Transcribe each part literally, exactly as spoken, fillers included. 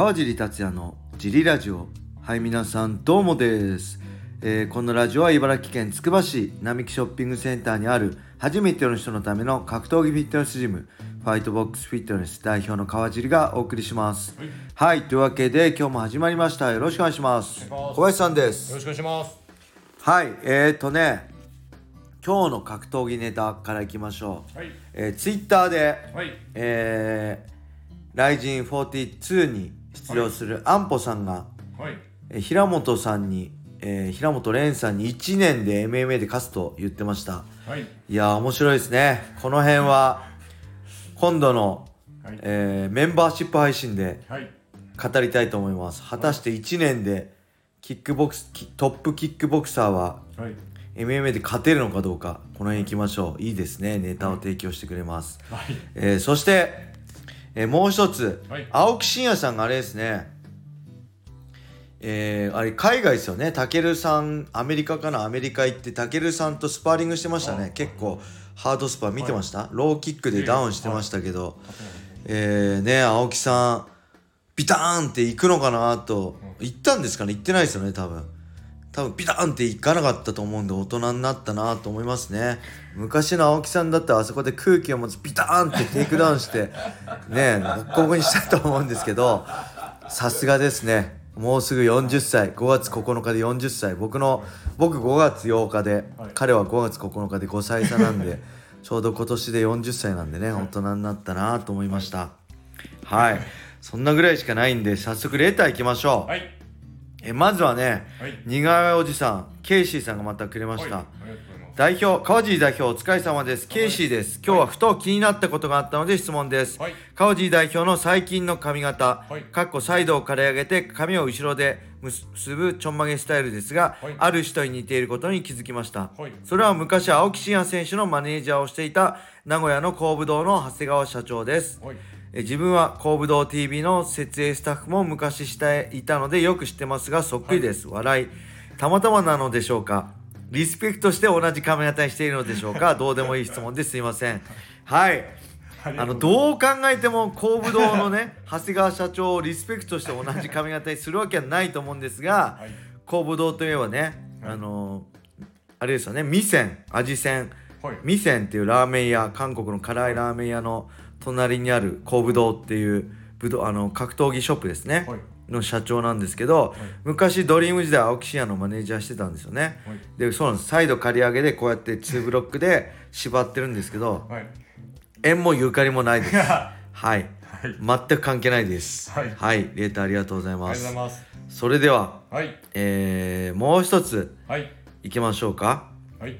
川尻達也のジリラジオ。はい、皆さんどうもです、えー、このラジオは茨城県つくば市並木ショッピングセンターにある初めての人のための格闘技フィットネスジム、ファイトボックスフィットネス代表の川尻がお送りします、はい、はい、というわけで今日も始まりました。よろしくお願いします。小林さんです。よろしくお願いします。はい、えーとね今日の格闘技ネタからいきましょう。はい、えー、ツイッターで、はい、えーライジンフォーティーツー に出場するあんぽさんが、はい、え平本さんに、えー、平本蓮さんにいちねんで エムエムエー で勝つと言ってました、はい、いや面白いですね。この辺は今度の、はい、えー、メンバーシップ配信で語りたいと思います、はい、果たしていちねんでキックボクストップキックボクサーは エムエムエー で勝てるのかどうか、この辺行きましょう。いいですね、ネタを提供してくれます、はい、えー、そしてえー、もう一つ、はい、青木真也さんがあれですね、えー、あれ海外ですよね。タケルさんアメリカかな、アメリカ行ってタケルさんとスパーリングしてましたね。結構ハードスパ見てました、はい、ローキックでダウンしてましたけど、はい、えー、ね、青木さんビターンって行くのかなと、行ったんですかね、行ってないですよね、多分多分ビターンって行かなかったと思うんで、大人になったなと思いますね。昔の青木さんだったらあそこで空気を持つビターンってテイクダウンしてね、ボコボコにしたと思うんですけど、さすがですね。もうすぐよんじゅっさい、ごがつここのかでよんじゅっさい、僕の僕ごがつようかで、彼はごがつここのかでごさいさなんで、ちょうど今年でよんじゅっさいなんでね、大人になったなと思いました。はい、そんなぐらいしかないんで早速レターいきましょう。はい、えまずはね、はい、似顔絵おじさんケイシーさんがまたくれました、はい、代表川尻代表お疲れ様です。ケイシーです。今日はふと気になったことがあったので質問です、はい、川尻代表の最近の髪型、はい、かっこサイドを刈り上げて髪を後ろで結ぶちょんまげスタイルですが、はい、ある人に似ていることに気づきました、はい、それは昔青木真也選手のマネージャーをしていた名古屋の工武堂の長谷川社長です、はい、自分は工武堂 ティーブイ の設営スタッフも昔していたのでよく知ってますが、そっくりです、はい、笑い。たまたまなのでしょうか、リスペクトして同じ髪型にしているのでしょうかどうでもいい質問ですいません。はい、あのどう考えても工武堂のね長谷川社長をリスペクトして同じ髪型にするわけはないと思うんですが、はい、工武堂といえばね、あのー、あれですよね、味仙味仙味仙っていうラーメン屋、韓国の辛いラーメン屋の隣にある工武堂っていう武道あの格闘技ショップですね、はい、の社長なんですけど、はい、昔ドリーム時代青木真也のマネージャーしてたんですよね、はい、でそうなんです。サイド刈り上げでこうやってにブロックで縛ってるんですけど、はい、縁もゆかりもないですはい、はい、全く関係ないです。はい、はい、レーターありがとうございます。ありがとうございます。それでは、はい、えー、もう一つ、はい、いきましょうか。はい、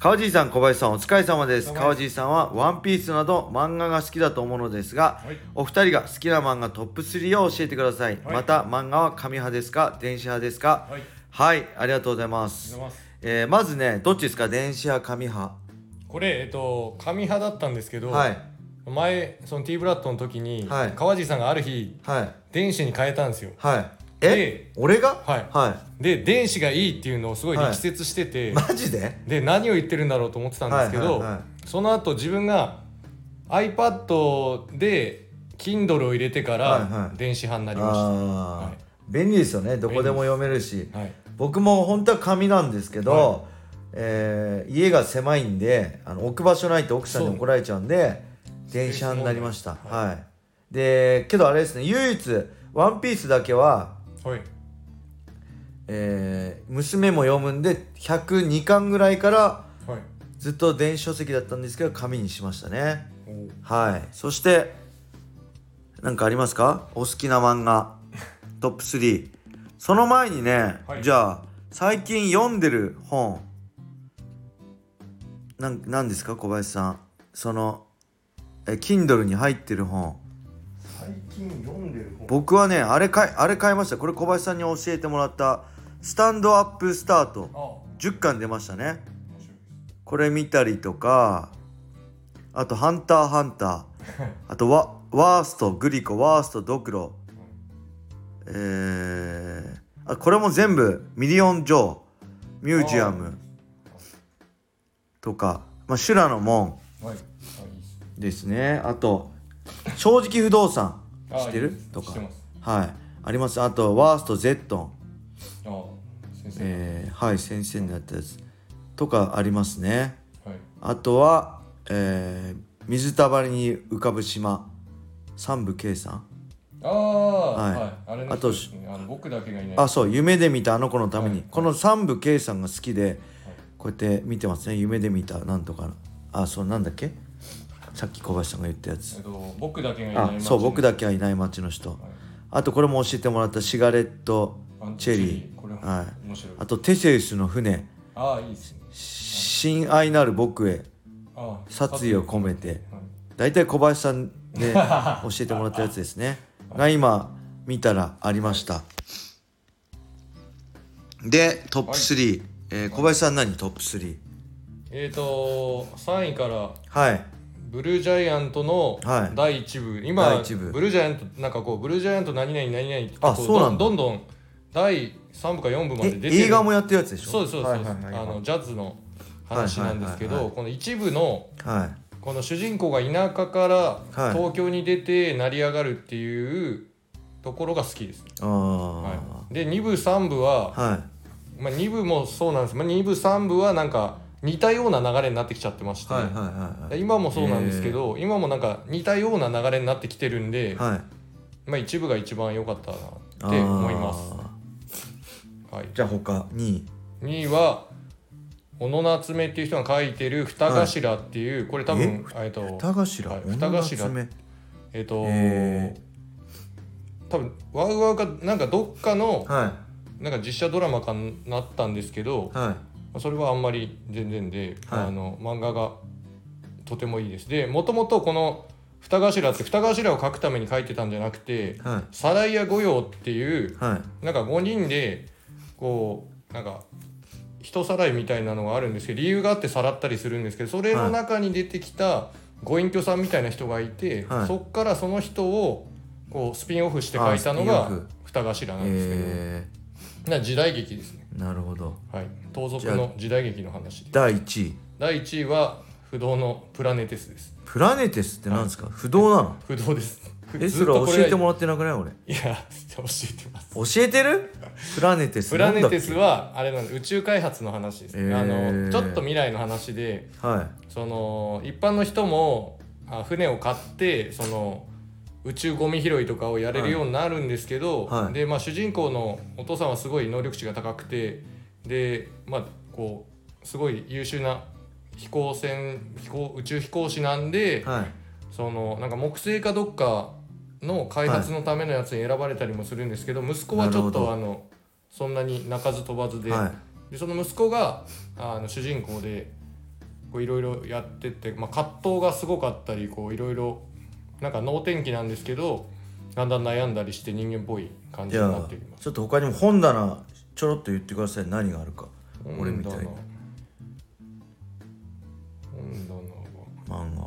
川尻さん小林さんお疲れ様です。川尻さんはワンピースなど漫画が好きだと思うのですが、はい、お二人が好きな漫画トップスリーを教えてください、はい、また漫画は紙派ですか電子派ですか。はい、はい、ありがとうございます。えー、まずねどっちですか、電子派紙派。これ、えっと、紙派だったんですけど、はい、前その T ブラッドの時に、はい、川尻さんがある日、はい、電子に変えたんですよ。はい、え俺が、はい、はい、で電子がいいっていうのをすごい力説してて、はい、マジでで何を言ってるんだろうと思ってたんですけど、はいはいはい、その後自分が iPad で Kindle を入れてから電子派になりました、はいはいはい、便利ですよね、どこでも読めるし、はい、僕も本当は紙なんですけど、はい、えー、家が狭いんであの置く場所ないと奥さんに怒られちゃうんで電子派になりました、はいはい、でけどあれですね、唯一ワンピースだけは、はい、えー、娘も読むんでひゃくにかんぐらいからずっと電子書籍だったんですけど紙にしましたね。はい、そして何かありますか、お好きな漫画トップスリー。その前にね、はい、じゃあ最近読んでる本な ん, なんですか小林さん、そのえ Kindle に入ってる本。最近読んでる本、僕はねあれ買いあれ買いました。これ小林さんに教えてもらったスタンドアップスタート、ああじゅっかん出ましたね。これ見たりとか、あとハンターハンターあと ワ, ワーストグリコワーストドクロ、えー、あこれも全部ミリオンジョーミュージアムとか、まあ、修羅の門ですね。あと正直不動産知ってるとか、はいあります。あとワーストゼットン、あ先生、えー、はい先生になったやつとかありますね、はい、あとは、えー、水たまりに浮かぶ島、三部圭さん、ああ、はいはい、あれの人ですね、あとあの僕だけがいない、あそう夢で見たあの子のために、はい、この三部圭さんが好きで、はい、こうやって見てますね。夢で見たなんとかのあそうなんだっけさっき小林さんが言ったやつ、えっと、僕だけがいない街の人、そう僕だけはいない街の人、はい、あとこれも教えてもらったシガレットチェリー、これはい、面白い。あとテセウスの船、あいいですね、親愛なる僕へ殺意を込めて、だいたい小林さんで教えてもらったやつですねが今見たらありました。でトップスリー、はいえー、小林さん何トップスリー？えーとさんいからはいブルージャイアントのだいいちぶ、はい、今だいいちぶブルージャイアントなんかこうブルージャイアント何々何々ってあそうなんだどんどんだいさんぶかよんぶまで出てる映画もやってるやつでしょ。そうですそうです、はいはいはい、あのジャズの話なんですけど、はいはいはいはい、この一部の、はい、この主人公が田舎から東京に出て成り上がるっていうところが好きです、ねあはい、でにぶさんぶは、はいまあ、にぶもそうなんです、まあ、に部さんぶはなんか似たような流れになってきちゃってまして、はいはいはいはい、今もそうなんですけど今もなんか似たような流れになってきてるんで、はいまあ、一部が一番良かったなって思います、はい、じゃあ他にいにいは小野夏目っていう人が書いてる二頭っていう、はい、これ多分えっと二頭、はい、二頭えっと多分ワウワウかなんかどっかの、はい、なんか実写ドラマかなったんですけど、はい、それはあんまり全然で、はい、あの漫画がとてもいいです。でもともとこの二頭って二頭を書くために書いてたんじゃなくて、はい、サライヤ御用っていう、はい、なんかごにんでこうなんか人さらいみたいなのがあるんですけど理由があってさらったりするんですけどそれの中に出てきたご隠居さんみたいな人がいて、はい、そっからその人をこうスピンオフして書いたのが二頭なんですけど、えー、な時代劇ですね。なるほど、はい、盗賊の時代劇の話でだいいちいだいいちいは不動のプラネテスです。プラネテスって何ですか、はい、不動なの？不動です。えそれ教えてもらってなくない俺。いや教えてます教えてるプラネテスプラネテスはあれなん宇宙開発の話です、えー、あのちょっと未来の話で、はい、その一般の人も船を買ってその宇宙ゴミ拾いとかをやれるようになるんですけど、はいはい、でまあ、主人公のお父さんはすごい能力値が高くてで、まあ、こうすごい優秀な飛行船飛行宇宙飛行士なんで、はい、そのなんか木星かどっかの開発のためのやつに選ばれたりもするんですけど、はい、息子はちょっとあのそんなに鳴かず飛ばず で,、はい、でその息子があの主人公でいろいろやってって、まあ、葛藤がすごかったりいろいろなんか能天気なんですけどだんだん悩んだりして人間っぽい感じになっています。ちょっと他にも本棚ちょろっと言ってください。何があるか俺みたいに本棚は漫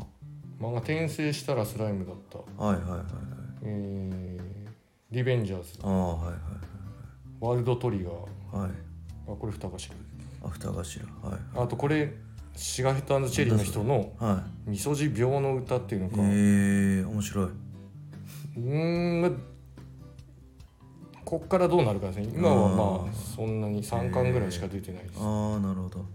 画漫画転生したらスライムだったはいはいはいはいえー、リベンジャーズあー、はいはいはい、ワールドトリガー、はい、あこれ二頭あ二頭、はい、あとこれシガレット&チェリーの人のみそじ病の歌っていうのか、はい、えー、面白い。うーんこっからどうなるかですね。今はまあそんなにさんかんぐらいしか出てないです、えー、あーなるほど。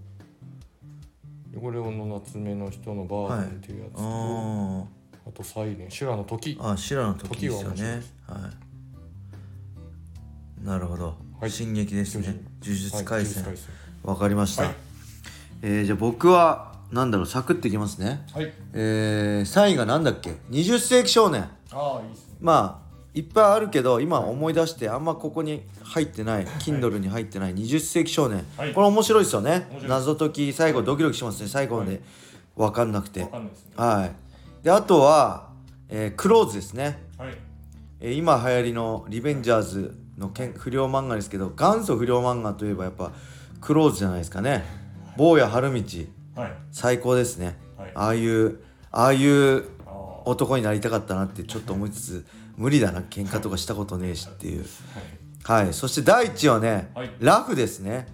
これをの夏目の人のバーデンっていうやつと、はいあとサイレン、修羅の時あ、修羅の時ですよね。はい。なるほど、はい、進撃ですね。呪術廻戦、はい、わかりました、はいえー、じゃあ僕はなんだろうサクっていきますね、はいえー、さんいがなんだっけにじゅっ世紀少年。ああいいですね。まあいっぱいあるけど今思い出してあんまここに入ってない、はい、Kindle に入ってないにじゅっ世紀少年、はい、これ面白いですよね。謎解き最後ドキドキしますね最後まで、はい、分かんなくて分かんないですね。はいであとは、えー、クローズですね、はいえー、今流行りのリベンジャーズのけん不良漫画ですけど元祖不良漫画といえばやっぱクローズじゃないですかね。坊や春道、はい、最高ですね、はい、ああいうああいう男になりたかったなってちょっと思いつつ無理だな喧嘩とかしたことねえしっていうはい、はい、そしてだいいちはね、はい、ラフですね。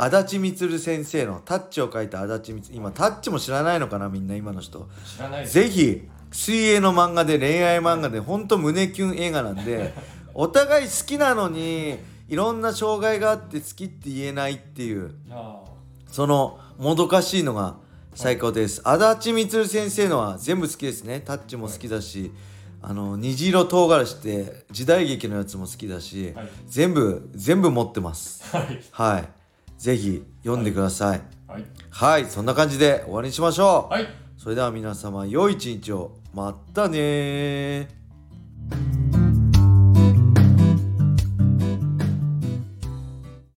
足立みつる先生のタッチを書いた足立みつる今タッチも知らないのかなみんな今の人知らないです。ぜひ水泳の漫画で恋愛漫画でほんと胸キュン映画なんでお互い好きなのにいろんな障害があって好きって言えないっていう、あそのもどかしいのが最高です、はい、足立光先生のは全部好きですね。タッチも好きだし、はい、あの虹色唐辛子って時代劇のやつも好きだし、はい、全部全部持ってます、はいはい、ぜひ読んでください、はいはいはい、そんな感じで終わりにしましょう、はい、それでは皆様良い一日を。またね。